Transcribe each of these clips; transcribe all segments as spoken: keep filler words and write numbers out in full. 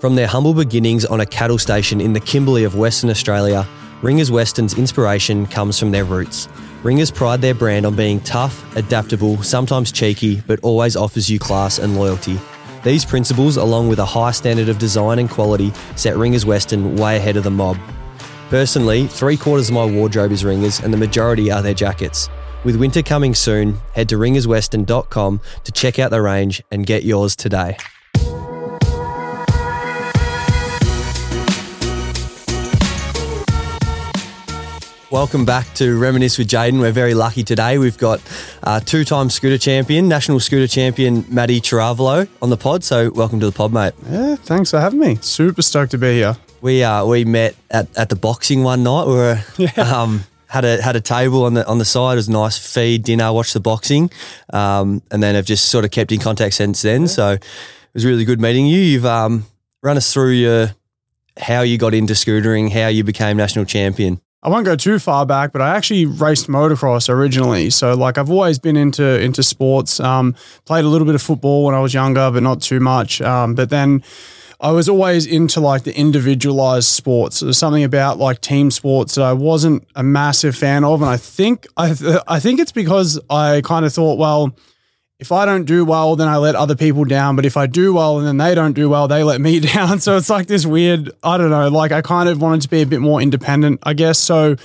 From their humble beginnings on a cattle station in the Kimberley of Western Australia, Ringers Western's inspiration comes from their roots. Ringers pride their brand on being tough, adaptable, sometimes cheeky, but always offers you class and loyalty. These principles, along with a high standard of design and quality, set Ringers Western way ahead of the mob. Personally, three quarters of my wardrobe is Ringers and the majority are their jackets. With winter coming soon, head to ringers western dot com to check out the range and get yours today. Welcome back to Reminisce with Jaidyn. We're very lucky today. We've got uh, two-time scooter champion, national scooter champion, Matty Travlo on the pod. So welcome to the pod, mate. Yeah, thanks for having me. Super stoked to be here. We uh, we met at, at the boxing one night. We were, yeah. um, had a had a table on the on the side. It was a nice feed, dinner, watch the boxing, um, and then I've just sort of kept in contact since then. Yeah. So it was really good meeting you. You've um, run us through your how you got into scootering, how you became national champion. I won't go too far back, but I actually raced motocross originally. So like I've always been into into sports, um, played a little bit of football when I was younger, but not too much. Um, but then I was always into like the individualized sports. There's something about like team sports that I wasn't a massive fan of. And I think, I, th- I think it's because I kind of thought, well, if I don't do well, then I let other people down. But if I do well and then they don't do well, they let me down. So it's like this weird, I don't know, like I kind of wanted to be a bit more independent, I guess. So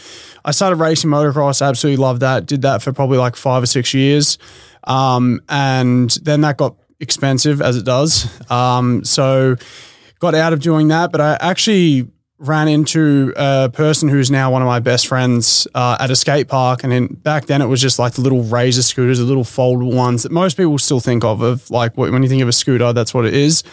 I started racing motocross, absolutely loved that. Did that for probably like five or six years. Um, and then that got expensive as it does. Um, so got out of doing that, but I actually ran into a person who's now one of my best friends uh, at a skate park. And in, back then it was just like the little Razor scooters, the little foldable ones that most people still think of, of like when you think of a scooter, that's what it is.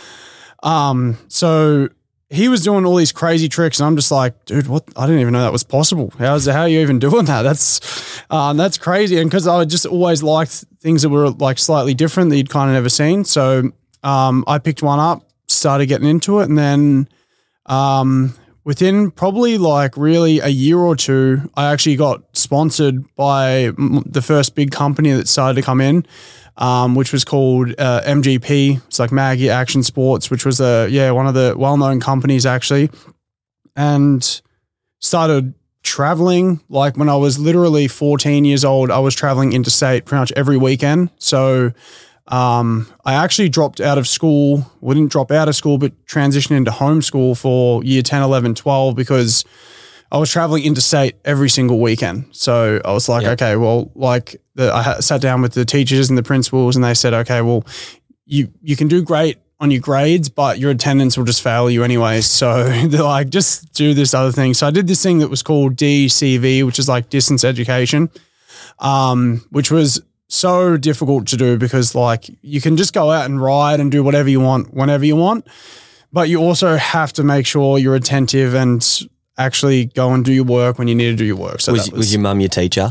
Um, so he was doing all these crazy tricks and I'm just like, dude, what? I didn't even know that was possible. How's how are you even doing that? That's, um, that's crazy. And cause I just always liked things that were like slightly different that you'd kind of never seen. So um, I picked one up, started getting into it. And then, um, within probably like really a year or two, I actually got sponsored by the first big company that started to come in, um, which was called uh, M G P. It's like Maggie Action Sports, which was a yeah one of the well-known companies actually, and started traveling. Like when I was literally fourteen years old, I was traveling interstate pretty much every weekend. So Um, I actually dropped out of school, well, didn't drop out of school, but transitioned into homeschool for year ten, eleven, twelve, because I was traveling interstate every single weekend. So I was like, yep. okay, well, like the, I sat down with the teachers and the principals and they said, okay, well, you, you can do great on your grades, but your attendance will just fail you anyway. So they're like, just do this other thing. So I did this thing that was called D C V, which is like distance education, um, which was so difficult to do because like you can just go out and ride and do whatever you want, whenever you want, but you also have to make sure you're attentive and actually go and do your work when you need to do your work. So was, was, was your mum your teacher?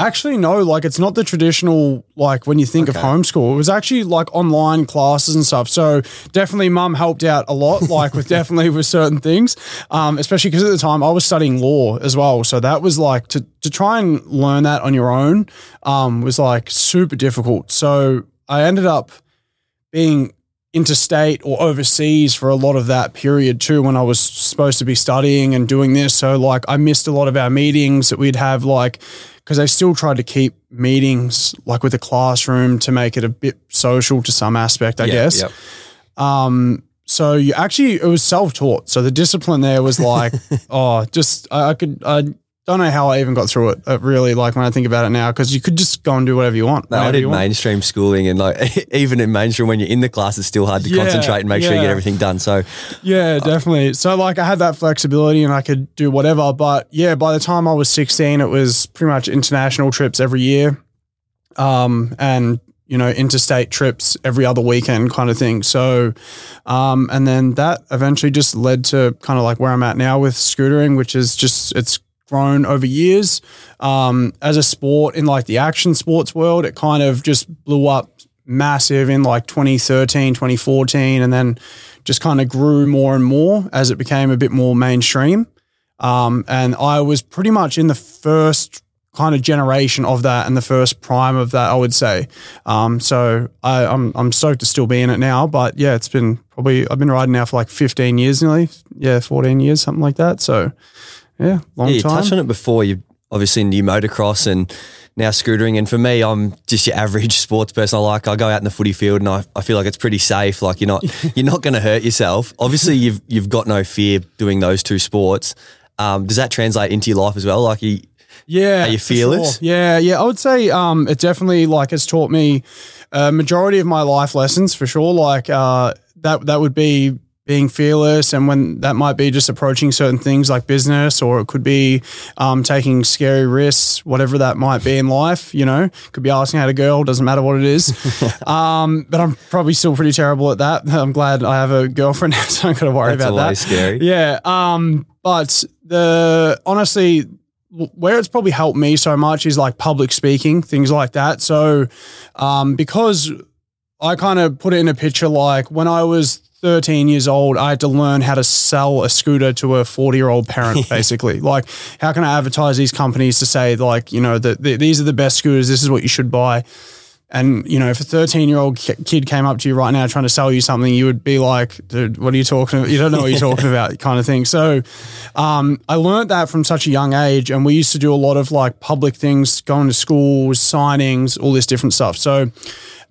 Actually, no, like it's not the traditional, like when you think okay. of homeschool, it was actually like online classes and stuff. So definitely mum helped out a lot, like with definitely with certain things, um, especially because at the time I was studying law as well. So that was like to, to try and learn that on your own um, was like super difficult. So I ended up being interstate or overseas for a lot of that period too, when I was supposed to be studying and doing this. So like I missed a lot of our meetings that we'd have like, because they still tried to keep meetings like with a classroom to make it a bit social to some aspect, I yeah, guess. Yep. Um, so you actually, it was self-taught. So the discipline there was like, oh, just, I, I could, I don't know how I even got through it uh, really. Like when I think about it now, cause you could just go and do whatever you want. No, I did mainstream schooling and like, even in mainstream when you're in the class, it's still hard to yeah, concentrate and make yeah. sure you get everything done. So yeah, uh, definitely. So like I had that flexibility and I could do whatever, but yeah, by the time I was sixteen, it was pretty much international trips every year. Um, and you know, interstate trips every other weekend kind of thing. So, um, and then that eventually just led to kind of like where I'm at now with scootering, which is just, it's grown over years um, as a sport in like the action sports world. It kind of just blew up massive in like twenty thirteen, twenty fourteen, and then just kind of grew more and more as it became a bit more mainstream. Um, and I was pretty much in the first kind of generation of that and the first prime of that, I would say. Um, so I, I'm, I'm stoked to still be in it now, but yeah, it's been probably I've been riding now for like fifteen years nearly. Yeah, fourteen years, something like that. So yeah, long yeah, you time. You touched on it before. You obviously new motocross and now scootering. And for me, I'm just your average sports person. I like, I go out in the footy field and I, I feel like it's pretty safe. Like you're not, you're not going to hurt yourself. Obviously you've, you've got no fear doing those two sports. Um, does that translate into your life as well? Like you, yeah, are you fearless? Sure. Yeah. Yeah. I would say, um, it definitely like has taught me a majority of my life lessons for sure. Like, uh, that, that would be being fearless, and when that might be just approaching certain things like business, or it could be um, taking scary risks, whatever that might be in life, you know, could be asking out a girl, doesn't matter what it is. um, but I'm probably still pretty terrible at that. I'm glad I have a girlfriend now, so I don't got to worry That's about that. That's always scary. Yeah. Um, but the honestly, where it's probably helped me so much is like public speaking, things like that. So um, because I kind of put it in a picture, like when I was thirteen years old, I had to learn how to sell a scooter to a forty-year-old parent, basically. Like, how can I advertise these companies to say, like, you know, that the, these are the best scooters, this is what you should buy? And, you know, if a thirteen-year-old kid came up to you right now trying to sell you something, you would be like, dude, what are you talking about? You don't know what you're talking about, kind of thing. So um, I learned that from such a young age, and we used to do a lot of, like, public things, going to schools, signings, all this different stuff. So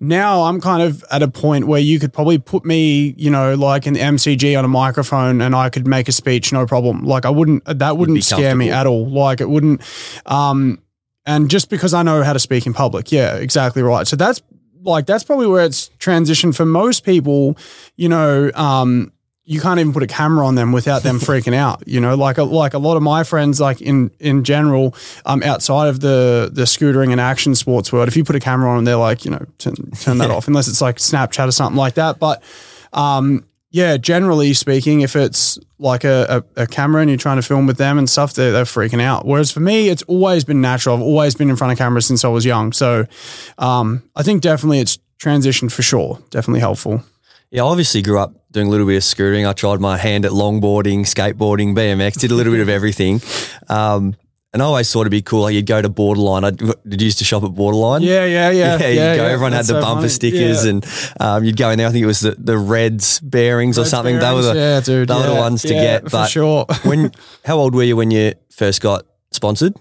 now I'm kind of at a point where you could probably put me, you know, like in the M C G on a microphone and I could make a speech, no problem. Like I wouldn't, that wouldn't scare me at all. Like it wouldn't um, – and just because I know how to speak in public. Yeah, exactly right. So that's like, that's probably where it's transitioned for most people. You know, um, you can't even put a camera on them without them freaking out, you know, like, a, like a lot of my friends, like in, in general, um, outside of the, the scootering and action sports world, if you put a camera on them, they're like, you know, turn, turn that off, unless it's like Snapchat or something like that. But, um, yeah, generally speaking, if it's like a, a, a camera and you're trying to film with them and stuff, they're, they're freaking out. Whereas for me, it's always been natural. I've always been in front of cameras since I was young. So um, I think definitely it's transitioned for sure. Definitely helpful. Yeah, I obviously grew up doing a little bit of scootering. I tried my hand at longboarding, skateboarding, B M X, did a little bit of everything. Um And I always thought it'd be cool. Like you'd go to Borderline. I did used to shop at Borderline. Yeah, yeah, yeah. Yeah, yeah, you'd go. Yeah. Everyone That's had the so bumper funny. Stickers, yeah. and um, you'd go in there. I think it was the, the Reds bearings Reds or something. Bearings. They were the, yeah, dude, they yeah, were the ones to yeah, get. But for sure. when? How old were you when you first got sponsored?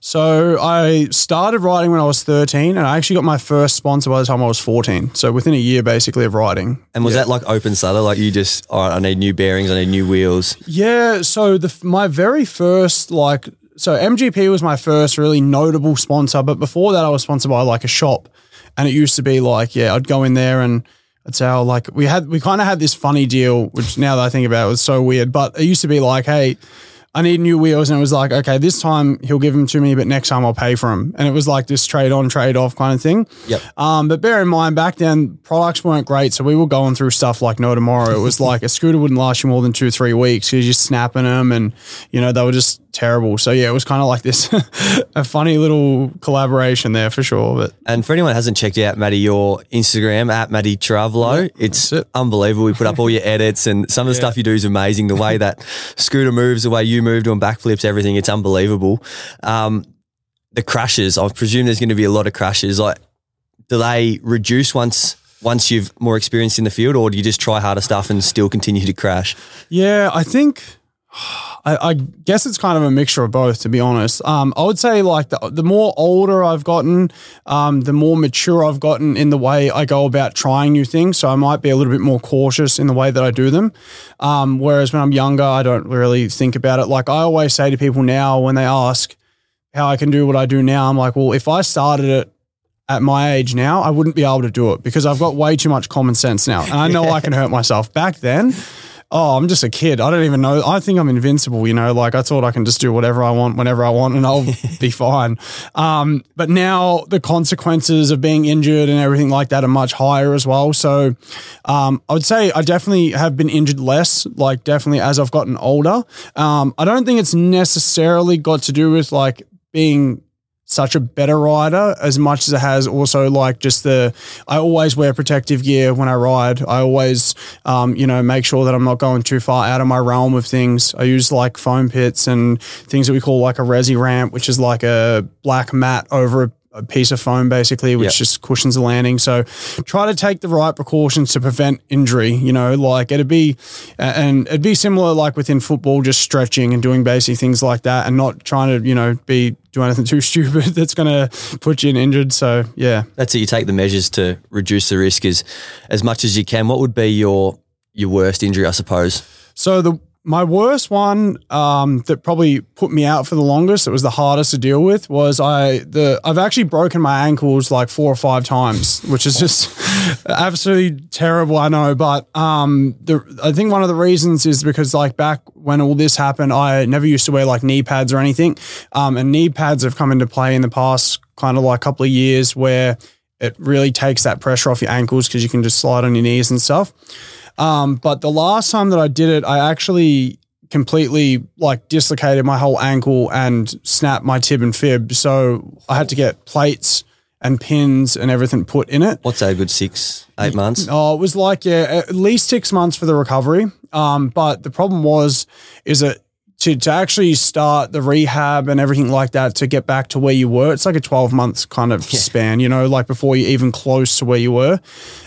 So I started riding when I was thirteen, and I actually got my first sponsor by the time I was fourteen. So within a year, basically, of riding. And was yeah. that like open saddle? Like you just, all right, I need new bearings, I need new wheels. Yeah. So the my very first like. So M G P was my first really notable sponsor, but before that I was sponsored by like a shop, and it used to be like, yeah, I'd go in there and I'd say, oh, like we had, we kind of had this funny deal, which now that I think about it was so weird, but it used to be like, hey, I need new wheels. And it was like, okay, this time he'll give them to me, but next time I'll pay for them. And it was like this trade on, trade off kind of thing. Yep. Um, but bear in mind, back then products weren't great. So we were going through stuff like no tomorrow. It was like a scooter wouldn't last you more than two or three weeks. You're just snapping them and, you know, they were just terrible. So yeah, it was kind of like this, a funny little collaboration there for sure. But And for anyone who hasn't checked out, Matty, your Instagram at Matty Travlo, it's it. unbelievable. We put up all your edits and some of the yeah. stuff you do is amazing. The way that scooter moves, the way you move, doing backflips, everything. It's unbelievable. Um, the crashes, I presume there's going to be a lot of crashes. Like, do they reduce once once you've more experience in the field, or do you just try harder stuff and still continue to crash? Yeah, I think, I, I guess it's kind of a mixture of both, to be honest. Um, I would say like the, the more older I've gotten, um, the more mature I've gotten in the way I go about trying new things. So I might be a little bit more cautious in the way that I do them. Um, whereas when I'm younger, I don't really think about it. Like I always say to people now when they ask how I can do what I do now, I'm like, well, if I started it at my age now, I wouldn't be able to do it because I've got way too much common sense now. And I know yeah. I can hurt myself. Back then, oh, I'm just a kid. I don't even know. I think I'm invincible, you know, like I thought I can just do whatever I want, whenever I want, and I'll be fine. Um, but now the consequences of being injured and everything like that are much higher as well. So um, I would say I definitely have been injured less, like definitely as I've gotten older. Um, I don't think it's necessarily got to do with like being such a better rider as much as it has also like just the, I always wear protective gear when I ride. I always, um, you know, make sure that I'm not going too far out of my realm of things. I use like foam pits and things that we call like a resi ramp, which is like a black mat over a piece of foam basically, which yep. just cushions the landing. So try to take the right precautions to prevent injury, you know, like it'd be, and it'd be similar like within football, just stretching and doing basic things like that and not trying to, you know, be doing anything too stupid that's going to put you in injured. So yeah. That's it. You take the measures to reduce the risk as, as much as you can. What would be your, your worst injury, I suppose? So the, My worst one um, that probably put me out for the longest, that was the hardest to deal with, was I the I've actually broken my ankles like four or five times, which is just absolutely terrible, I know. But um, the I think one of the reasons is because like back when all this happened, I never used to wear like knee pads or anything, um, and knee pads have come into play in the past kind of like couple of years where it really takes that pressure off your ankles because you can just slide on your knees and stuff. Um, but the last time that I did it, I actually completely like dislocated my whole ankle and snapped my tib and fib. So I had to get plates and pins and everything put in it. What's that, a good six, eight months? Oh, it was like, yeah, at least six months for the recovery. Um, but the problem was, is it to, to actually start the rehab and everything like that to get back to where you were, it's like a twelve months kind of yeah. span, you know, like before you're even close to where you were.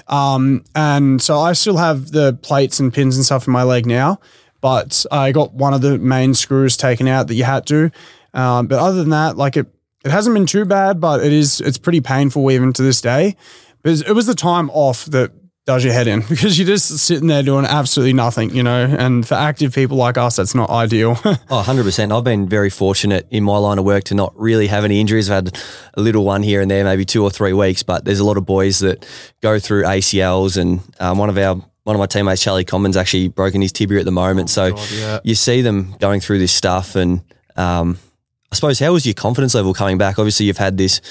Um, and so I still have the plates and pins and stuff in my leg now, but I got one of the main screws taken out that you had to. Um, but other than that, like it, it hasn't been too bad, but it is, it's pretty painful even to this day. But it was the time off that does your head in, because you're just sitting there doing absolutely nothing, you know, and for active people like us, that's not ideal. Oh, one hundred percent. I've been very fortunate in my line of work to not really have any injuries. I've had a little one here and there, maybe two or three weeks, but there's a lot of boys that go through A C Ls, and um, one of our one of my teammates, Charlie Commons, actually broken his tibia at the moment. Oh, so God, yeah. you see them going through this stuff, and um, I suppose, how was your confidence level coming back? Obviously, you've had this...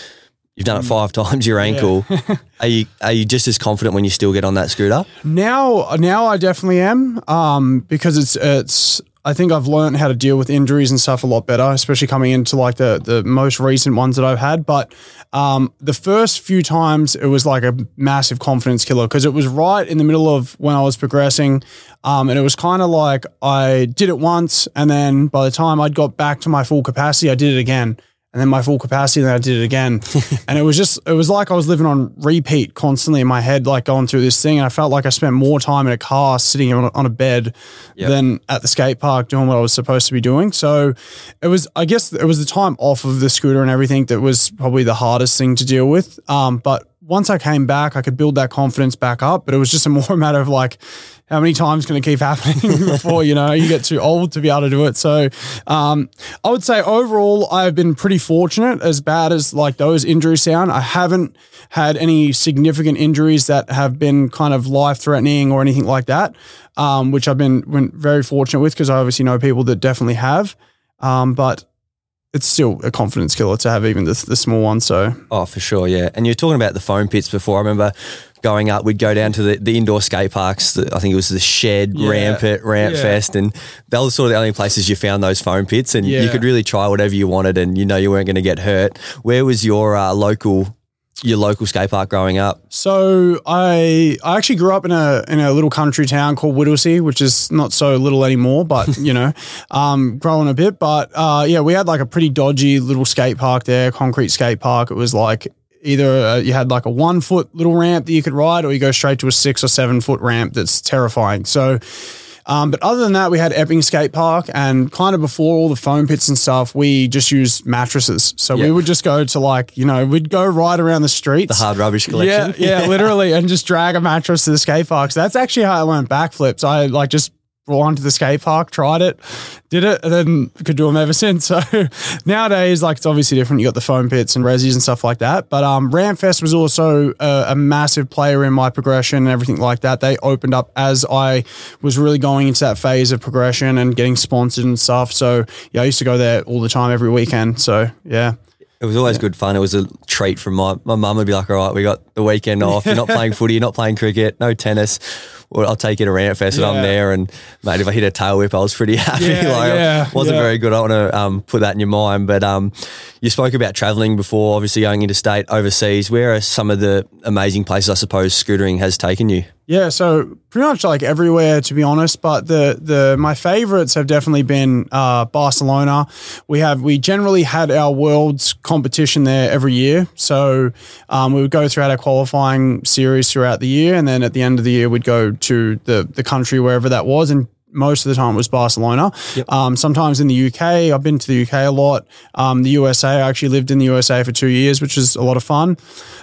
You've done it five times, your ankle. Yeah. Are you are you just as confident when you still get on that scooter? Now, now I definitely am, um, because it's it's. I think I've learned how to deal with injuries and stuff a lot better, especially coming into like the the most recent ones that I've had. But um, the first few times it was like a massive confidence killer, because it was right in the middle of when I was progressing, um, and it was kind of like I did it once, and then by the time I'd got back to my full capacity, I did it again. And then my full capacity, and then I did it again. And it was just, it was like I was living on repeat constantly in my head, like going through this thing. And I felt like I spent more time in a car sitting on a, on a bed yep. than at the skate park doing what I was supposed to be doing. So it was, I guess it was the time off of the scooter and everything that was probably the hardest thing to deal with. Um, but once I came back, I could build that confidence back up, but it was just a more matter of like, how many times can it keep happening before, you know, you get too old to be able to do it? So um, I would say overall, I've been pretty fortunate. As bad as like those injuries sound, I haven't had any significant injuries that have been kind of life-threatening or anything like that, um, which I've been, been very fortunate with, because I obviously know people that definitely have. Um, but it's still a confidence killer to have even the, the small one. So oh, for sure, yeah. And you're talking about the foam pits before. I remember going up, we'd go down to the, the indoor skate parks. The, I think it was the Shed, yeah. Rampart, Ramfest, yeah. and that was sort of the only places you found those foam pits, and yeah. you could really try whatever you wanted, and you know you weren't going to get hurt. Where was your uh, local your local skate park growing up? So I I actually grew up in a in a little country town called Whittlesey, which is not so little anymore, but you know, um, growing a bit. But uh, yeah, we had like a pretty dodgy little skate park there, concrete skate park. It was like, either uh, you had like a one foot little ramp that you could ride, or you go straight to a six or seven foot ramp that's terrifying. So, um, but other than that, we had Epping Skate Park, and kind of before all the foam pits and stuff, we just used mattresses. So yep. we would just go to like, you know, we'd go right around the streets. The hard rubbish collection. Yeah, yeah, literally, and just drag a mattress to the skate park. So that's actually how I learned backflips. I like just onto the skate park, tried it, did it, and then could do them ever since. So nowadays, like, it's obviously different. You got the foam pits and resis and stuff like that. But um, Ramfest was also a, a massive player in my progression and everything like that. They opened up as I was really going into that phase of progression and getting sponsored and stuff. So yeah, I used to go there all the time, every weekend. So yeah. It was always yeah. good fun. It was a treat from my, my mum would be like, all right, we got the weekend off. You're not playing footy, you're not playing cricket, no tennis. well, I'll take it to Ramfest yeah. and I'm there. And mate, if I hit a tail whip, I was pretty happy. Yeah, like, yeah, I wasn't yeah. very good. I want to um, put that in your mind. But um, you spoke about travelling before, obviously going interstate, overseas. Where are some of the amazing places I suppose scootering has taken you? Yeah, so pretty much like everywhere, to be honest. But the the my favorites have definitely been uh, Barcelona. We have we generally had our world's competition there every year, so um, we would go throughout our qualifying series throughout the year, and then at the end of the year, we'd go to the the country wherever that was, and most of the time it was Barcelona. Yep. Um, sometimes in the U K, I've been to the U K a lot. Um, the U S A, I actually lived in the U S A for two years, which is a lot of fun.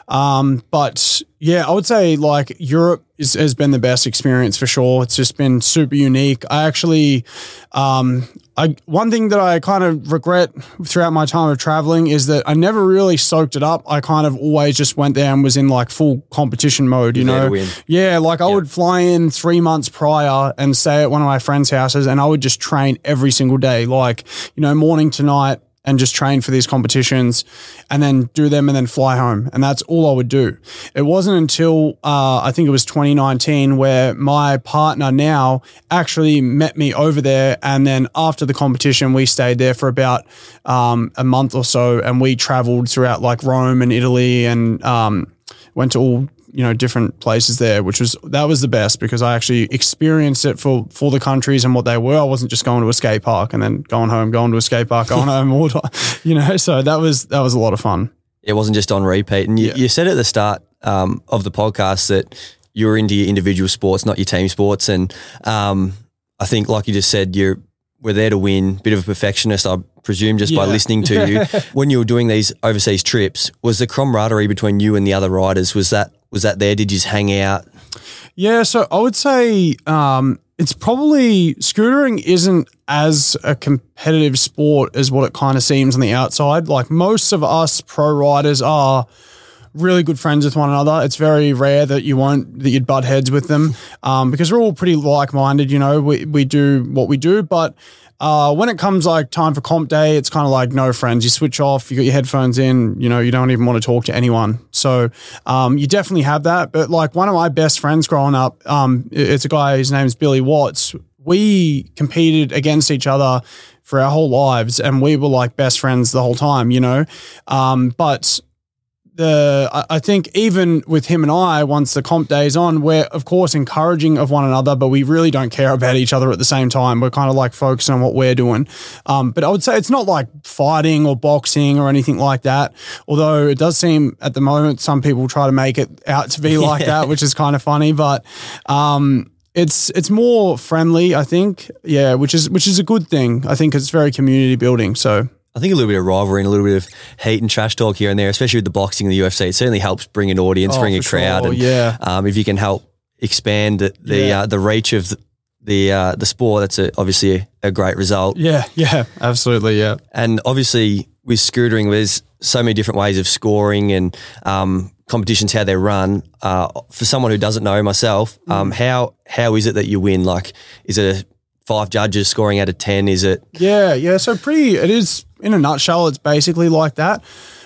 Um, but yeah, I would say like Europe is, has been the best experience for sure. It's just been super unique. I actually, um, I one thing that I kind of regret throughout my time of traveling is that I never really soaked it up. I kind of always just went there and was in like full competition mode, you know? Yeah. Like I yeah. would fly in three months prior and stay at one of my friends' houses, and I would just train every single day, like, you know, morning to night, and just train for these competitions and then do them and then fly home. And that's all I would do. It wasn't until uh, I think it was twenty nineteen where my partner now actually met me over there. And then after the competition, we stayed there for about um, a month or so, and we traveled throughout like Rome and Italy, and um, went to all you know, different places there, which was, that was the best because I actually experienced it for, for the countries and what they were. I wasn't just going to a skate park and then going home, going to a skate park, going home all the time, you know? So that was, that was a lot of fun. It wasn't just on repeat. And you, yeah. you said at the start um, of the podcast that you were into your individual sports, not your team sports. And um, I think like you just said, you're, we're there to win, bit of a perfectionist, I presume, just yeah. by listening to you. When you were doing these overseas trips, was the camaraderie between you and the other riders, was that, was that there? Did you just hang out? Yeah, so I would say um, it's probably, scootering isn't as a competitive sport as what it kind of seems on the outside. Like most of us pro riders are really good friends with one another. It's very rare that you won't, that you'd butt heads with them um, because we're all pretty like-minded, you know, we, we do what we do. But uh, when it comes like time for comp day, it's kind of like no friends. You switch off, you got your headphones in, you know, you don't even want to talk to anyone. So um, you definitely have that. But like one of my best friends growing up, um, it's a guy, his name's Billy Watts. We competed against each other for our whole lives, and we were like best friends the whole time, you know, um, but The I think even with him and I, once the comp day's on, we're of course encouraging of one another, but we really don't care about each other at the same time. We're kind of like focusing on what we're doing. Um, but I would say it's not like fighting or boxing or anything like that. Although it does seem at the moment some people try to make it out to be like yeah. that, which is kind of funny. But um, it's it's more friendly, I think. Yeah, which is which is a good thing. I think it's very community building. So. I think a little bit of rivalry and a little bit of hate and trash talk here and there, especially with the boxing and the U F C, it certainly helps bring an audience, oh, bring a crowd. Sure. And yeah. um, if you can help expand the the, yeah. uh, the reach of the the, uh, the sport, that's a, obviously a, a great result. Yeah, yeah, absolutely, yeah. And obviously with scootering, there's so many different ways of scoring and um, competitions, how they're run. Uh, for someone who doesn't know, myself, um, mm. how how is it that you win? Like, is it a five judges scoring out of ten? Is it? Yeah, yeah. So pretty, it is. In a nutshell, it's basically like that.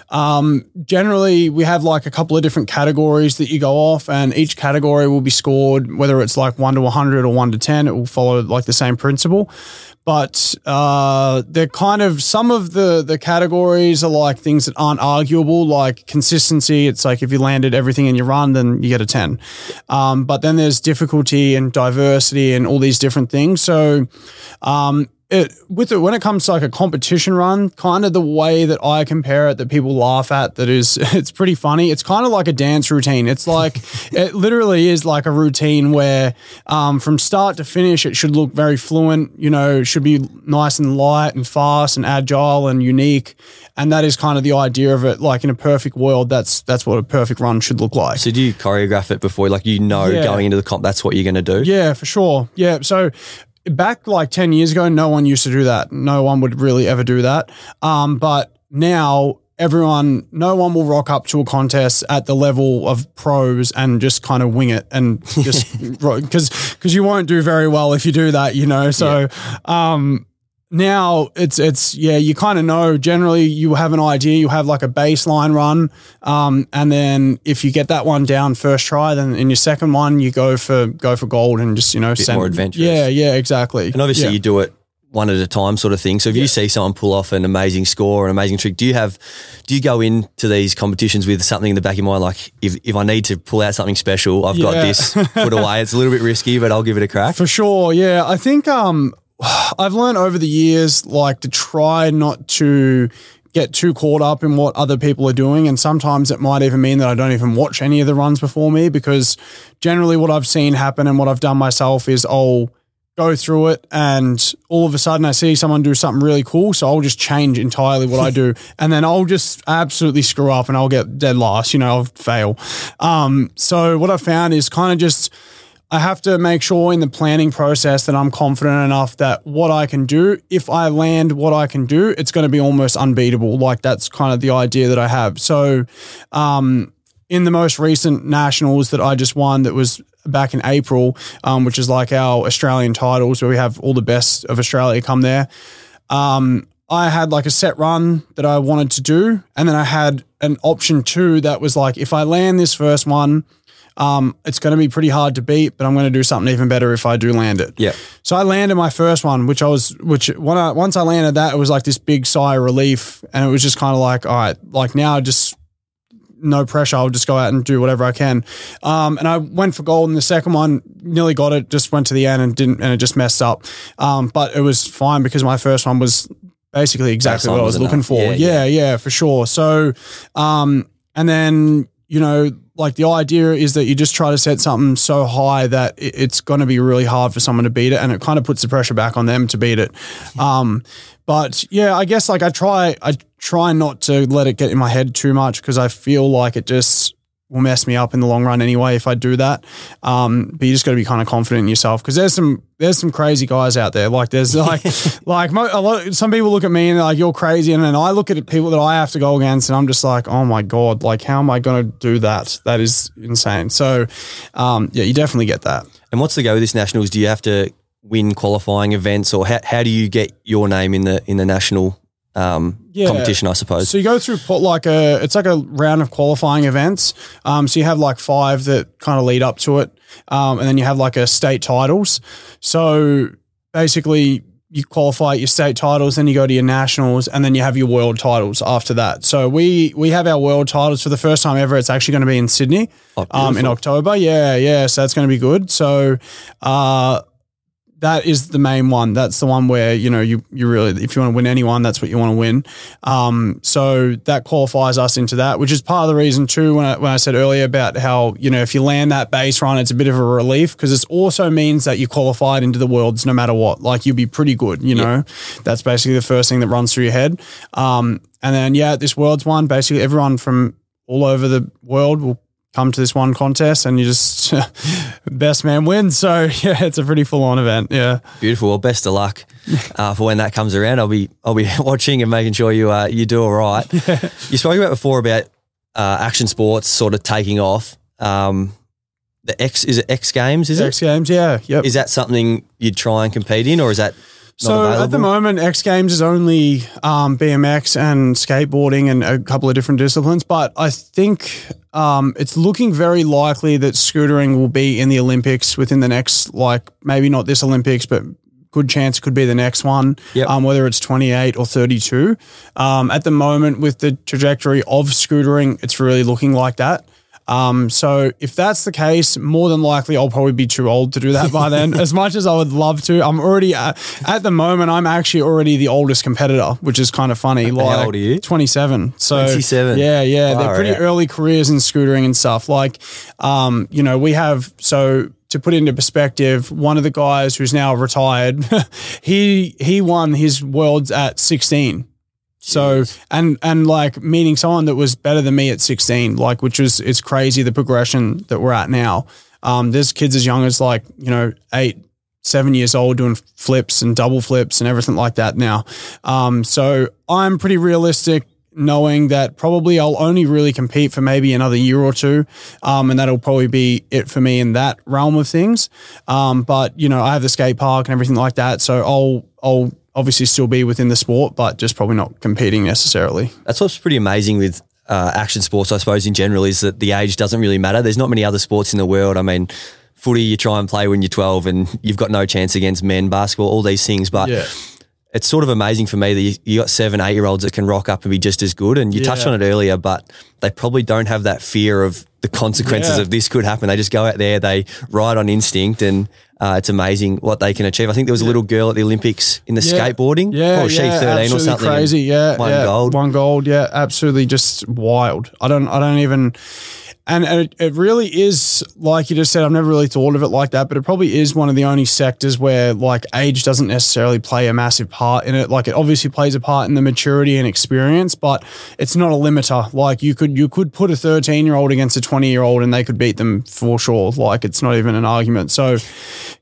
Um, generally, we have like a couple of different categories that you go off, and each category will be scored, whether it's like one to one hundred or one to ten, it will follow like the same principle. But uh, they're kind of, some of the, the categories are like things that aren't arguable, like consistency. It's like if you landed everything in your run, then you get a ten. Um, but then there's difficulty and diversity and all these different things. So um It, with it, when it comes to like a competition run, kind of the way that I compare it, that people laugh at, that is, it's pretty funny. It's kind of like a dance routine. It's like, it literally is like a routine where um, from start to finish, it should look very fluent, you know, should be nice and light and fast and agile and unique. And that is kind of the idea of it. Like in a perfect world, that's, that's what a perfect run should look like. So do you choreograph it before, like, you know, yeah. going into the comp, that's what you're going to do? Yeah, for sure. Yeah. So, back like ten years ago, no one used to do that. No one would really ever do that. Um, but now everyone, no one will rock up to a contest at the level of pros and just kind of wing it and just because, because you won't do very well if you do that, you know? So, yeah. um, Now it's, it's, yeah, you kind of know, generally you have an idea, you have like a baseline run. Um, and then if you get that one down first try, then in your second one, you go for, go for gold and just, you know, send, more adventurous. Yeah, yeah, exactly. And obviously yeah. you do it one at a time sort of thing. So if yeah. you see someone pull off an amazing score, an amazing trick, do you have, do you go into these competitions with something in the back of your mind? Like if, if I need to pull out something special, I've yeah. got this put away. It's a little bit risky, but I'll give it a crack. For sure. Yeah. I think, um, I've learned over the years, like, to try not to get too caught up in what other people are doing. And sometimes it might even mean that I don't even watch any of the runs before me, because generally what I've seen happen and what I've done myself is I'll go through it and all of a sudden I see someone do something really cool. So I'll just change entirely what I do. And then I'll just absolutely screw up and I'll get dead last, you know, I'll fail. Um, so what I found is kind of just, I have to make sure in the planning process that I'm confident enough that what I can do, if I land what I can do, it's going to be almost unbeatable. Like that's kind of the idea that I have. So um, in the most recent nationals that I just won, that was back in April, um, which is like our Australian titles where we have all the best of Australia come there. Um, I had like a set run that I wanted to do. And then I had an option two that was like, if I land this first one, Um, it's going to be pretty hard to beat, but I'm going to do something even better if I do land it. Yeah. So I landed my first one, which I was, which when I, once I landed that, it was like this big sigh of relief, and it was just kind of like, all right, like now just no pressure. I'll just go out and do whatever I can. Um, and I went for gold in the second one, nearly got it, just went to the end and didn't, and it just messed up. Um, but it was fine because my first one was basically exactly what I was, was looking for. Yeah yeah. yeah, yeah, for sure. So, um, and then, you know, like the idea is that you just try to set something so high that it's going to be really hard for someone to beat it, and it kind of puts the pressure back on them to beat it. Um, but yeah, I guess like I try, I try not to let it get in my head too much because I feel like it just will mess me up in the long run anyway if I do that. Um, but you just got to be kind of confident in yourself because there's some there's some crazy guys out there. Like there's like like mo- a lot, some people look at me and they're like, you're crazy, and then I look at people that I have to go against, and I'm just like, oh my god, like how am I going to do that? That is insane. So um, yeah, you definitely get that. And what's the go with this nationals? Do you have to win qualifying events, or how how do you get your name in the in the national? Um, yeah. competition, I suppose. So you go through like a, it's like a round of qualifying events. Um, so you have like five that kind of lead up to it. Um, and then you have like a state titles. So basically you qualify at your state titles, then you go to your nationals, and then you have your world titles after that. So we, we have our world titles for the first time ever. It's actually going to be in Sydney, oh, um, in October. Yeah. Yeah. So that's going to be good. So, uh, that is the main one. That's the one where, you know, you, you really, if you want to win anyone, that's what you want to win. Um, so that qualifies us into that, which is part of the reason too, when I, when I said earlier about how, you know, if you land that base run, it's a bit of a relief because it also means that you qualified into the worlds no matter what. Like you'll be pretty good, you know. Yeah. That's basically the first thing that runs through your head. Um, and then, yeah, this world's one, basically everyone from all over the world will come to this one contest, and you just best man wins. So yeah, it's a pretty full on event. Yeah, beautiful. Well, best of luck uh, for when that comes around. I'll be I'll be watching and making sure you uh, you do all right. Yeah. You spoke about before about uh, action sports sort of taking off. Um, the X is it X Games? Is it X Games? Yeah, yep. Is that something you'd try and compete in, or is that? Not so available? At the moment, X Games is only um, B M X and skateboarding and a couple of different disciplines. But I think um, it's looking very likely that scootering will be in the Olympics within the next, like maybe not this Olympics, but good chance it could be the next one, yep. um, whether it's twenty-eight or thirty-two. Um, at the moment, with the trajectory of scootering, it's really looking like that. Um, so if that's the case, more than likely I'll probably be too old to do that by then. As much as I would love to, I'm already at, at the moment, I'm actually already the oldest competitor, which is kind of funny. Like, how old are you? twenty-seven. So twenty-seven. Yeah. Yeah. They're pretty right. early careers in scootering and stuff. Like, um, you know, we have, so to put into perspective, one of the guys who's now retired, he, he won his worlds at sixteen. So, and, and like meeting someone that was better than me at sixteen, like, which is, it's crazy the progression that we're at now. Um, there's kids as young as like, you know, eight, seven years old doing flips and double flips and everything like that now. Um, so I'm pretty realistic knowing that probably I'll only really compete for maybe another year or two. Um, and that'll probably be it for me in that realm of things. Um, but you know, I have the skate park and everything like that. So I'll, I'll, obviously still be within the sport, but just probably not competing necessarily. That's what's pretty amazing with uh, action sports, I suppose, in general, is that the age doesn't really matter. There's not many other sports in the world. I mean, footy, you try and play when you're twelve and you've got no chance against men, basketball, all these things. But yeah. It's sort of amazing for me that you, you got seven, eight-year-olds that can rock up and be just as good. And you yeah. touched on it earlier, but they probably don't have that fear of the consequences yeah. of this could happen. They just go out there, they ride on instinct, and uh, it's amazing what they can achieve. I think there was a little girl at the Olympics in the yeah. skateboarding. Yeah, oh, she yeah, thirteen or something. Crazy, yeah, one yeah, gold, one gold. Yeah, absolutely, just wild. I don't, I don't even. And it, it really is, like you just said, I've never really thought of it like that, but it probably is one of the only sectors where like age doesn't necessarily play a massive part in it. Like it obviously plays a part in the maturity and experience, but it's not a limiter. Like you could you could put a thirteen-year-old against a twenty-year-old and they could beat them for sure. Like it's not even an argument. So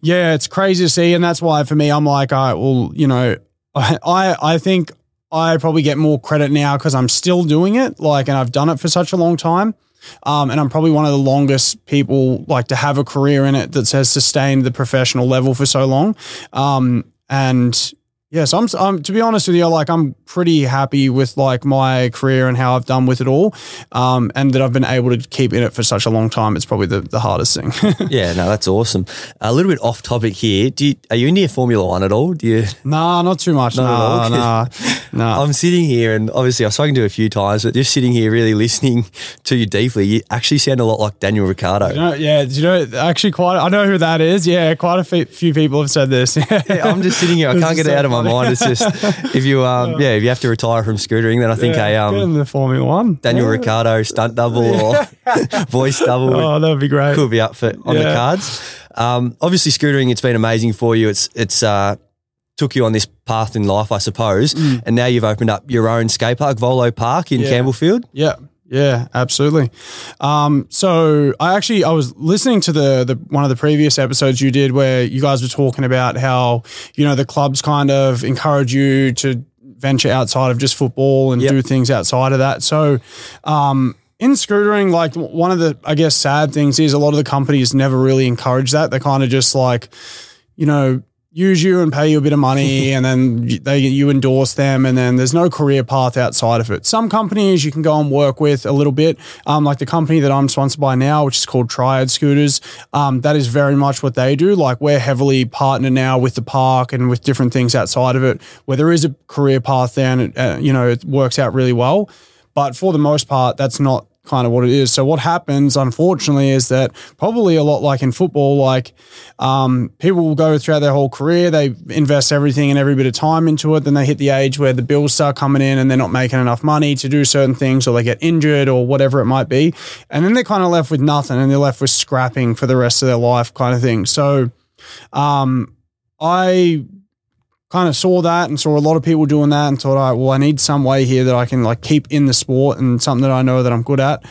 yeah, it's crazy to see. And that's why for me, I'm like, all right, well, you know, I I, I think I probably get more credit now because I'm still doing it. Like, and I've done it for such a long time. Um, and I'm probably one of the longest people like to have a career in it that has sustained the professional level for so long. Um, and yes, yeah, so I'm, I'm, to be honest with you, like I'm pretty happy with like my career and how I've done with it all. Um, and that I've been able to keep in it for such a long time. It's probably the, the hardest thing. Yeah, no, that's awesome. A little bit off topic here. Do you, are you into Formula One at all? Do you? Nah, not too much. No, nah, nah, nah. I'm sitting here and obviously I've spoken to a few times, but just sitting here really listening to you deeply, you actually sound a lot like Daniel Ricciardo. You know, yeah, do you know, actually quite, I know who that is. Yeah, quite a f- few people have said this. Yeah, I'm just sitting here. I can't get it out of my mind. It's just if you um yeah if you have to retire from scootering, then I think yeah, a um get in the Formula One Daniel yeah. Ricciardo stunt double or voice double oh that would be great could be up for on yeah. the cards. Um obviously scootering, it's been amazing for you. It's it's uh took you on this path in life, I suppose, mm. and now you've opened up your own skate park, Volo Park in yeah. Campbellfield. yeah Yeah, absolutely. Um, so I actually, I was listening to the, the, one of the previous episodes you did where you guys were talking about how, you know, the clubs kind of encourage you to venture outside of just football and yep. do things outside of that. So, um, in scootering, like one of the, I guess, sad things is a lot of the companies never really encourage that. They kind of just like, you know, use you and pay you a bit of money and then they you endorse them and then there's no career path outside of it. Some companies you can go and work with a little bit, um, like the company that I'm sponsored by now, which is called Triad Scooters. Um, that is very much what they do. Like we're heavily partnered now with the park and with different things outside of it, where there is a career path there and, it, uh, you know, it works out really well. But for the most part, that's not kind of what it is. So what happens, unfortunately, is that probably a lot like in football, like um, people will go throughout their whole career, they invest everything and every bit of time into it, then they hit the age where the bills start coming in and they're not making enough money to do certain things, or they get injured or whatever it might be. And then they're kind of left with nothing and they're left with scrapping for the rest of their life kind of thing. So um, I... kind of saw that and saw a lot of people doing that and thought, all right, well, I need some way here that I can like keep in the sport and something that I know that I'm good at.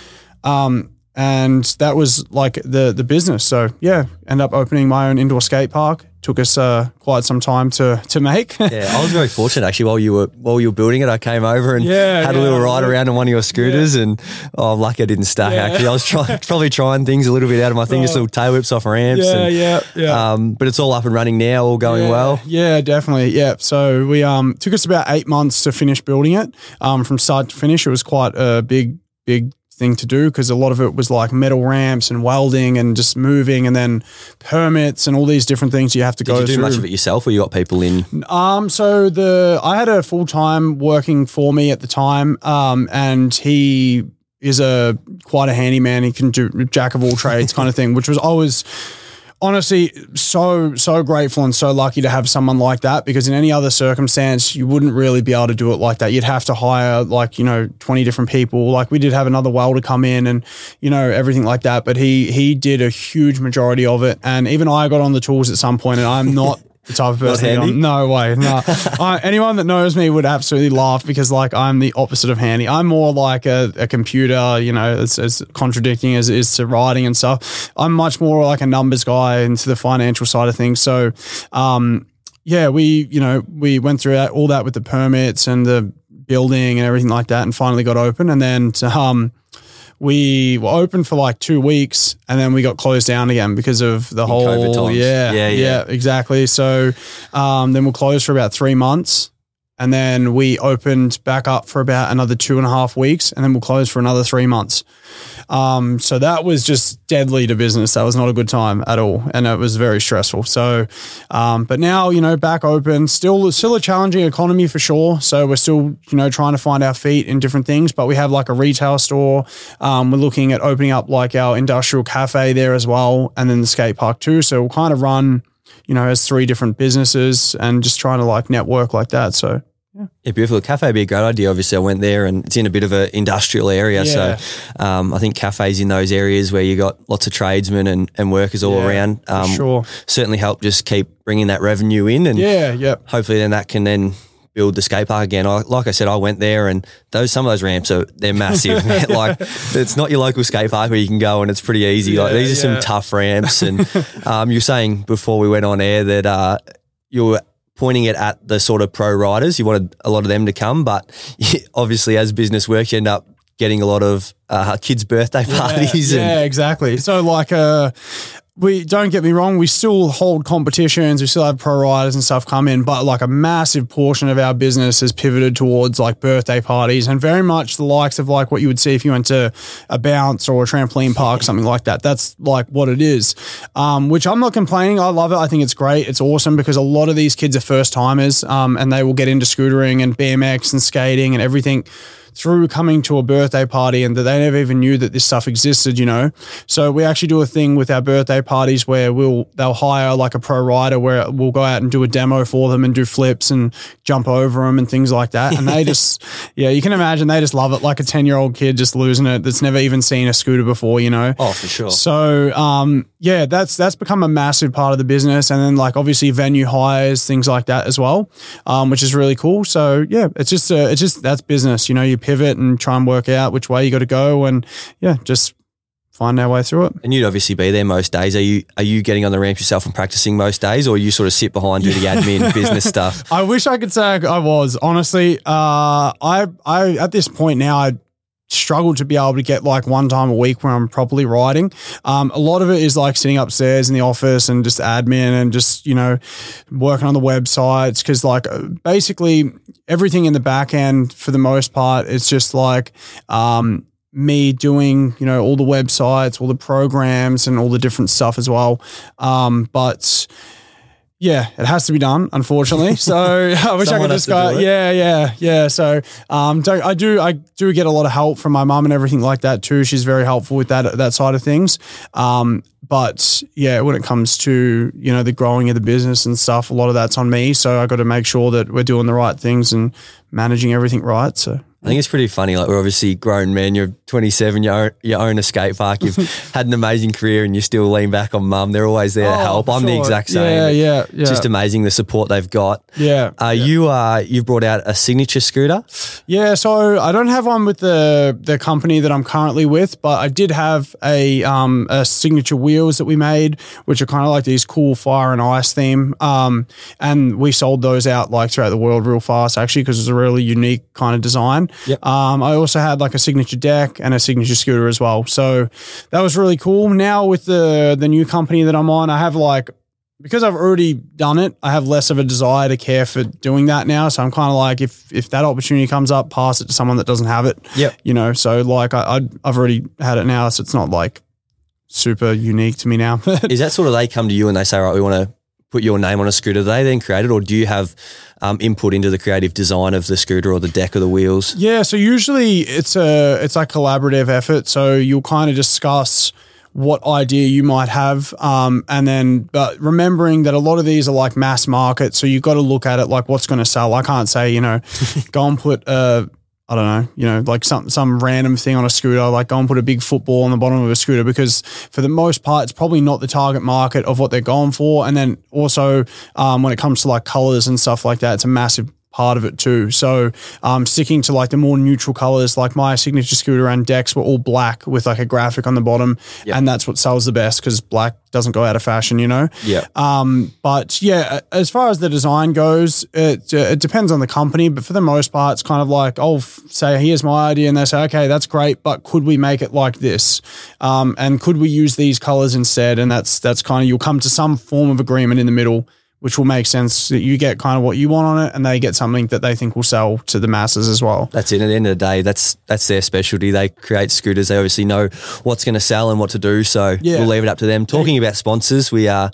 Um, and that was like the the business. So yeah, end up opening my own indoor skate park. Took us uh, quite some time to to make. Yeah, I was very fortunate actually. While you were while you were building it, I came over and yeah, had yeah, a little ride around on one of your scooters, yeah. and oh, I'm lucky I didn't stack. Yeah. Actually, I was trying, probably trying things a little bit out of my thing, oh. just little tail whips off ramps. Yeah, and, yeah, yeah. Um, but it's all up and running now, all going yeah, well. Yeah, definitely. Yeah. So we um took us about eight months to finish building it. Um, from start to finish, it was quite a big, big. thing to do because a lot of it was like metal ramps and welding and just moving and then permits and all these different things you have to Did go through. Did you do through. much of it yourself or you got people in? Um, so the I had a full-time working for me at the time um, and he is a quite a handyman. He can do jack of all trades kind of thing, which was always – honestly, so, so grateful and so lucky to have someone like that, because in any other circumstance, you wouldn't really be able to do it like that. You'd have to hire like, you know, twenty different people. Like we did have another welder come in and, you know, everything like that, but he, he did a huge majority of it. And even I got on the tools at some point and I'm not the type of person. I'm, no way. No. I, anyone that knows me would absolutely laugh because like I'm the opposite of handy. I'm more like a, a computer, you know, as, as contradicting as it is to writing and stuff. I'm much more like a numbers guy into the financial side of things. So, um, yeah, we, you know, we went through that, all that with the permits and the building and everything like that and finally got open. And then, um, we were open for like two weeks and then we got closed down again because of the in whole COVID times. Yeah, yeah, yeah, yeah, exactly. So um, then we're closed for about three months. And then we opened back up for about another two and a half weeks and then we'll close for another three months. Um, so that was just deadly to business. That was not a good time at all. And it was very stressful. So, um, but now, you know, back open, still, still a challenging economy for sure. So we're still, you know, trying to find our feet in different things, but we have like a retail store. Um, we're looking at opening up like our industrial cafe there as well. And then the skate park too. So we'll kind of run, you know, has three different businesses and just trying to like network like that. So, yeah. Yeah, beautiful. Cafe would be a great idea. Obviously, I went there and it's in a bit of an industrial area. Yeah. So um, I think cafes in those areas where you got lots of tradesmen and, and workers all yeah, around um, sure. certainly help just keep bringing that revenue in. And yeah, yep. hopefully then that can then build the skate park again. I, like I said, I went there and those some of those ramps are they're massive. Like it's not your local skate park where you can go and it's pretty easy. Yeah, like these are yeah. some tough ramps. And um, you were saying before we went on air that uh, you were pointing it at the sort of pro riders. You wanted a lot of them to come, but obviously as business works, you end up getting a lot of uh, kids' birthday parties. Yeah, and yeah, exactly. So like a. Uh, We don't get me wrong, we still hold competitions, we still have pro riders and stuff come in, but like a massive portion of our business has pivoted towards like birthday parties and very much the likes of like what you would see if you went to a bounce or a trampoline park, something like that. That's like what it is, um, which I'm not complaining. I love it. I think it's great. It's awesome because a lot of these kids are first timers um, and they will get into scootering and B M X and skating and everything through coming to a birthday party and that they never even knew that this stuff existed, you know? So we actually do a thing with our birthday parties where we'll, they'll hire like a pro rider where we'll go out and do a demo for them and do flips and jump over them and things like that. And they just, yeah, you can imagine they just love it. Like a ten year old kid just losing it. That's never even seen a scooter before, you know? Oh, for sure. So, um, yeah, that's, that's become a massive part of the business. And then like obviously venue hires, things like that as well, um, which is really cool. So yeah, it's just, uh, it's just, that's business, you know, you pivot and try and work out which way you got to go and yeah, just find our way through it. And you'd obviously be there most days. Are you are you getting on the ramp yourself and practicing most days or you sort of sit behind do the admin business stuff? I wish I could say I was. Honestly, uh, I I at this point now I struggle to be able to get like one time a week where I'm properly riding. Um, a lot of it is like sitting upstairs in the office and just admin and just, you know, working on the websites because like basically everything in the back end for the most part, it's just like um, me doing, you know, all the websites, all the programs and all the different stuff as well. Um, but yeah, it has to be done, unfortunately. So I wish I could just go. Yeah, yeah, yeah. So um, I do, I do get a lot of help from my mum and everything like that too. She's very helpful with that that side of things. Um, but yeah, when it comes to you know the growing of the business and stuff, a lot of that's on me. So I got to make sure that we're doing the right things and managing everything right. So. I think it's pretty funny. Like we're obviously grown men. You're twenty-seven. You own, you own a skate park. You've had an amazing career, and you still lean back on mum. They're always there oh, to help. I'm sure. the exact same. Yeah, yeah, yeah. It's just amazing the support they've got. Yeah. Uh, yeah. You uh, you've brought out a signature scooter. Yeah. So I don't have one with the the company that I'm currently with, but I did have a um a signature wheels that we made, which are kind of like these cool fire and ice theme. Um, and we sold those out like throughout the world real fast actually because it's a really unique kind of design. Yep. Um, I also had like a signature deck and a signature scooter as well. So that was really cool. Now with the the new company that I'm on, I have like, because I've already done it, I have less of a desire to care for doing that now. So I'm kind of like, if if that opportunity comes up, pass it to someone that doesn't have it. Yep. You know, so like I, I'd, I've already had it now. So it's not like super unique to me now. Is that sort of they come to you and they say, all right, we want to put your name on a scooter, they then create it, or do you have um, input into the creative design of the scooter or the deck or the wheels? Yeah, so usually it's a it's a collaborative effort. So you'll kind of discuss what idea you might have. Um, and then, but remembering that a lot of these are like mass market. So you've got to look at it like what's going to sell. I can't say, you know, go and put a, I don't know, you know, like some some random thing on a scooter, like go and put a big football on the bottom of a scooter because for the most part, it's probably not the target market of what they're going for. And then also um, when it comes to like colors and stuff like that, it's a massive part of it too. So um, sticking to like the more neutral colors, like my signature scooter and Dex were all black with like a graphic on the bottom. Yep. And that's what sells the best because black doesn't go out of fashion, you know? Yeah. Um, but yeah, as far as the design goes, it, it depends on the company, but for the most part, it's kind of like, I'll f- say, here's my idea. And they say, okay, that's great, but could we make it like this? Um, and could we use these colors instead? And that's, that's kind of, you'll come to some form of agreement in the middle, which will make sense that you get kind of what you want on it and they get something that they think will sell to the masses as well. That's it. At the end of the day, that's that's their specialty. They create scooters. They obviously know what's going to sell and what to do. So yeah. we'll leave it up to them. Talking about sponsors, we uh,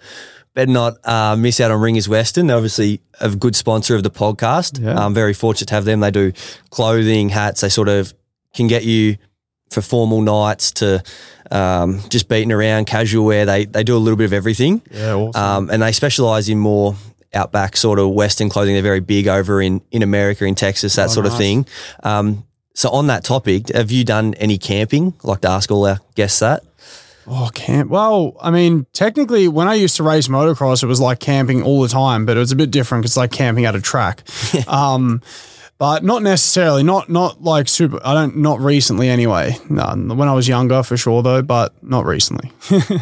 better not uh, miss out on Ringers Western. They're obviously a good sponsor of the podcast. Yeah. I'm very fortunate to have them. They do clothing, hats. They sort of can get you for formal nights to um, just beating around, casual wear. They they do a little bit of everything. Yeah, awesome. Um, and they specialise in more outback sort of Western clothing. They're very big over in, in America, in Texas, that oh, sort nice. of thing. Um, so on that topic, have you done any camping? I'd like to ask all our guests that. Oh, camp. Well, I mean, technically when I used to race motocross, it was like camping all the time, but it was a bit different because it's like camping at a track. um But not necessarily, not not like super, I don't, not recently anyway. No, when I was younger for sure though, but not recently.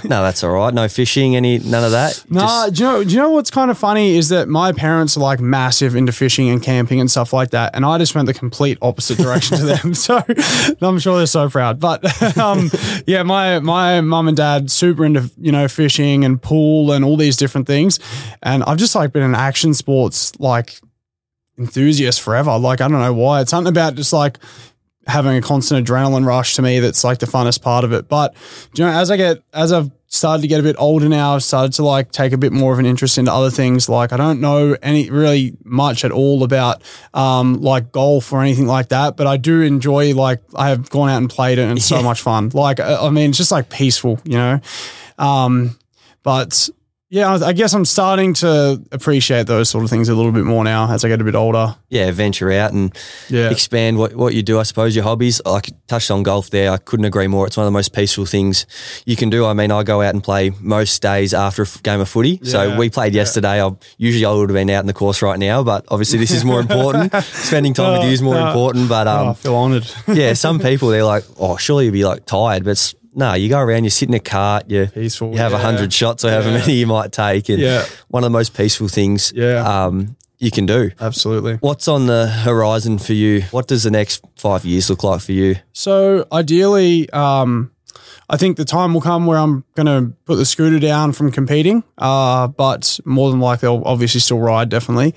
No, that's all right. No fishing, any, none of that? No, nah, do you know, do you know what's kind of funny is that my parents are like massive into fishing and camping and stuff like that. And I just went the complete opposite direction to them. So I'm sure they're so proud. But um, yeah, my, my mum and dad super into, you know, fishing and pool and all these different things. And I've just like been in action sports, like, enthusiast forever. Like, I don't know why. It's something about just like having a constant adrenaline rush to me that's like the funnest part of it. But you know, as I get, as I've started to get a bit older now, I've started to like take a bit more of an interest into other things. Like I don't know any really much at all about um, like golf or anything like that, but I do enjoy, like I have gone out and played it and it's yeah. so much fun. Like, I mean, it's just like peaceful, you know? Um, but yeah, I guess I'm starting to appreciate those sort of things a little bit more now as I get a bit older. Yeah, venture out and yeah. expand what, what you do, I suppose, your hobbies. I touched on golf there. I couldn't agree more. It's one of the most peaceful things you can do. I mean, I go out and play most days after a game of footy. Yeah. So we played yesterday. Yeah. I Usually I would have been out in the course right now, but obviously this is more important. Spending time no, with you is more no. important. But um, oh, I feel honoured. Yeah, some people, they're like, oh, surely you'll be like tired, but it's No, you go around, you sit in a cart, you, peaceful, you have a yeah. hundred shots or however yeah. many you might take. And yeah. one of the most peaceful things yeah. um, you can do. Absolutely. What's on the horizon for you? What does the next five years look like for you? So ideally, um, I think the time will come where I'm going to put the scooter down from competing, uh, but more than likely I'll obviously still ride, definitely.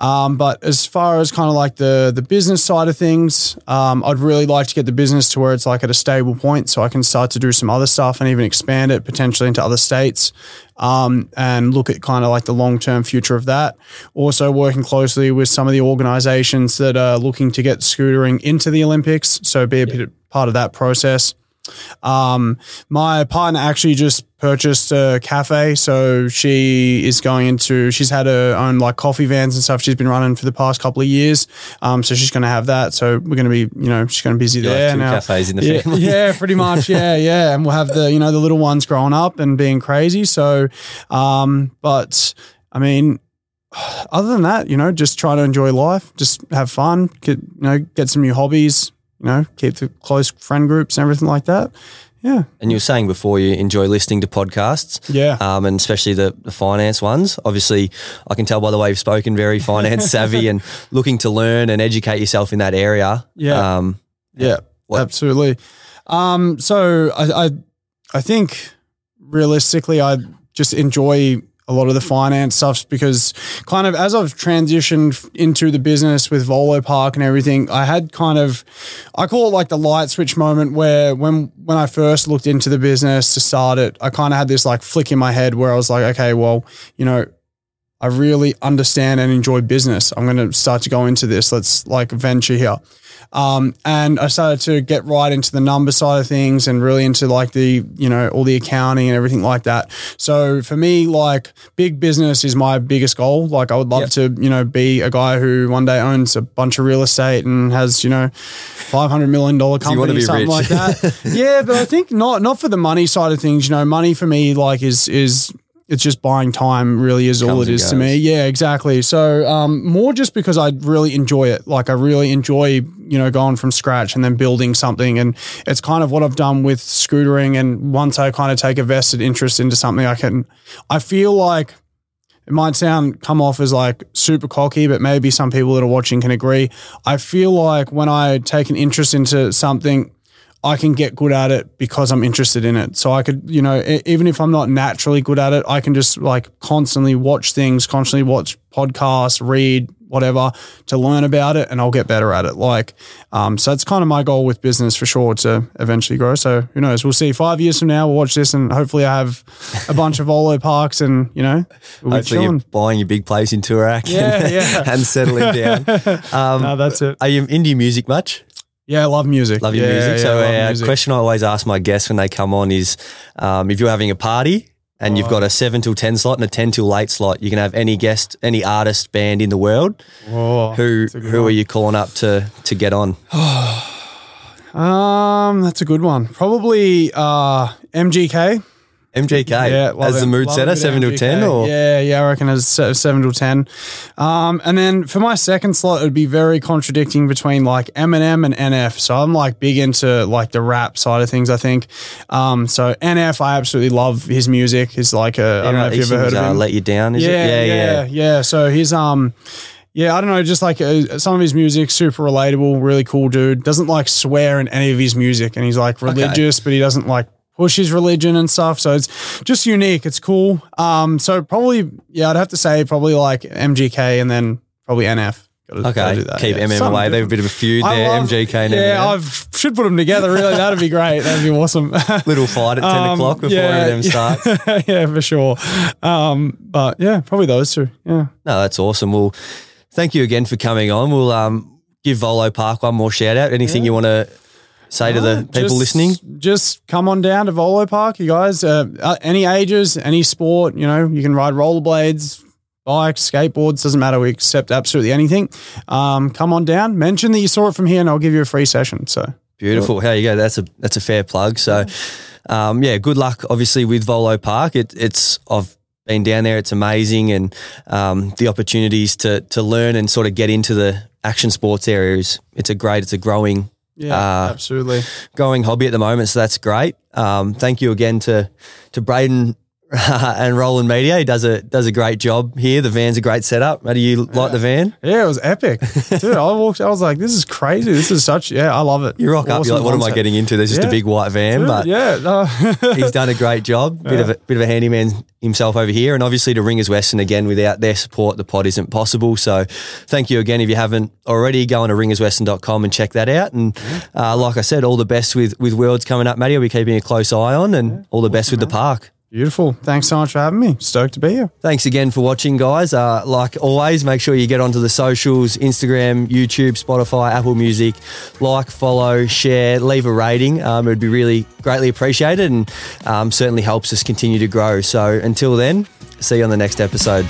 Um, but as far as kind of like the, the business side of things, um, I'd really like to get the business to where it's like at a stable point so I can start to do some other stuff and even expand it potentially into other states, um, and look at kind of like the long-term future of that. Also working closely with some of the organizations that are looking to get scootering into the Olympics. So be a yeah. bit part of that process. Um, my partner actually just purchased a cafe. So she is going into, she's had her own like coffee vans and stuff she's been running for the past couple of years. Um, so she's going to have that. So we're going to be, you know, she's going to be busy yeah, there two now. Cafes in the yeah, family. Yeah, pretty much. Yeah. Yeah. And we'll have the, you know, the little ones growing up and being crazy. So, um, but I mean, other than that, you know, just try to enjoy life, just have fun, get, you know, get some new hobbies. You know, keep the close friend groups and everything like that. Yeah. And you were saying before you enjoy listening to podcasts. Yeah. Um, and especially the, the finance ones. Obviously, I can tell by the way you've spoken, very finance savvy and looking to learn and educate yourself in that area. Yeah. Um, yeah, what? Absolutely. Um, so I, I, I think realistically, I just enjoy a lot of the finance stuff because kind of as I've transitioned into the business with Volo Park and everything, I had kind of, I call it like the light switch moment where when, when I first looked into the business to start it, I kind of had this like flick in my head where I was like, okay, well, you know, I really understand and enjoy business. I'm going to start to go into this. Let's like venture here. Um, and I started to get right into the number side of things and really into like the, you know, all the accounting and everything like that. So for me, like big business is my biggest goal. Like I would love yep. to, you know, be a guy who one day owns a bunch of real estate and has, you know, five hundred million dollars company or something rich. Like that. Yeah. But I think not, not for the money side of things, you know, money for me like is, is, it's just buying time really is all it is to me. Yeah, exactly. So um, more just because I really enjoy it. Like I really enjoy, you know, going from scratch and then building something. And it's kind of what I've done with scootering. And once I kind of take a vested interest into something, I can, I feel like it might sound, come off as like super cocky, but maybe some people that are watching can agree. I feel like when I take an interest into something, I can get good at it because I'm interested in it. So I could, you know, even if I'm not naturally good at it, I can just like constantly watch things, constantly watch podcasts, read, whatever, to learn about it, and I'll get better at it. Like, um, so it's kind of my goal with business for sure, to eventually grow. So who knows? We'll see. Five years from now, we'll watch this and hopefully I have a bunch of Volo Parks and, you know, we'll hopefully you're buying your big place in Toorak yeah, and, yeah. and settling down. Um, no, that's it. Are you into music much? Yeah, I love music. Love your yeah, music. Yeah, so a uh, question I always ask my guests when they come on is um, if you're having a party and oh. you've got a seven till ten slot and a ten till eight slot, you can have any guest, any artist, band in the world. Oh, who who one. Are you calling up to to get on? um, That's a good one. Probably uh, M G K. M G K yeah, as it. the mood love setter, seven till ten? Or? Yeah, yeah, I reckon as seven till ten. Um, and then for my second slot, it would be very contradicting between like Eminem and N F. So I'm like big into like the rap side of things, I think. Um, so N F, I absolutely love his music. He's like a, yeah, I don't know if you've ever heard of him. Uh, Let You Down, is yeah, it? Yeah, yeah, yeah. Yeah, so he's... um. Yeah, I don't know, just like uh, some of his music, super relatable, really cool dude. Doesn't like swear in any of his music and he's like religious, okay. but he doesn't like... pushes religion and stuff. So it's just unique. It's cool. Um, so probably, yeah, I'd have to say probably like M G K and then probably N F. Gotta, okay, gotta do that. Keep yeah. M M Something away. They have a bit of a feud I there, love, M G K and yeah, I should put them together, really. That'd be great. That'd be awesome. Little fight at ten um, o'clock before yeah, M M starts. Yeah, yeah, for sure. Um, but yeah, probably those two. Yeah. No, that's awesome. Well, thank you again for coming on. We'll um, give Volo Park one more shout out. Anything yeah. you want to... say to the uh, people just, listening? Just come on down to Volo Park, you guys. Uh, any ages, any sport, you know, you can ride rollerblades, bikes, skateboards, doesn't matter. We accept absolutely anything. Um, come on down. Mention that you saw it from here and I'll give you a free session. So beautiful. There you go. That's a that's a fair plug. So, um, yeah, good luck, obviously, with Volo Park. It, it's – I've been down there. It's amazing. And um, the opportunities to to learn and sort of get into the action sports areas, it's a great – it's a growing – Yeah, uh, absolutely. Growing hobby at the moment, so that's great. Um, thank you again to to Braden uh, and Roland Media. He does a does a great job here. The van's a great setup. How do you like yeah. the van? Yeah, it was epic, dude. I walked. I was like, this is crazy. This is such. Yeah, I love it. You rock awesome up. You're like, what concept. am I getting into? There's just yeah. a big white van, dude, but yeah, no. he's done a great job. Bit yeah. of a, bit of a handyman himself over here, and obviously to Ringers Western again. Without their support, the pod isn't possible. So thank you again. If you haven't already, go on to ringers western dot com and check that out. And uh, like I said, all the best with, with Worlds coming up, Matty. I'll be keeping a close eye on, and yeah, all the awesome, best with man. the park. Beautiful. Thanks so much for having me. Stoked to be here. Thanks again for watching, guys. Uh, like always, make sure you get onto the socials, Instagram, YouTube, Spotify, Apple Music. Like, follow, share, leave a rating. Um, it would be really greatly appreciated and um, certainly helps us continue to grow. So until then, see you on the next episode.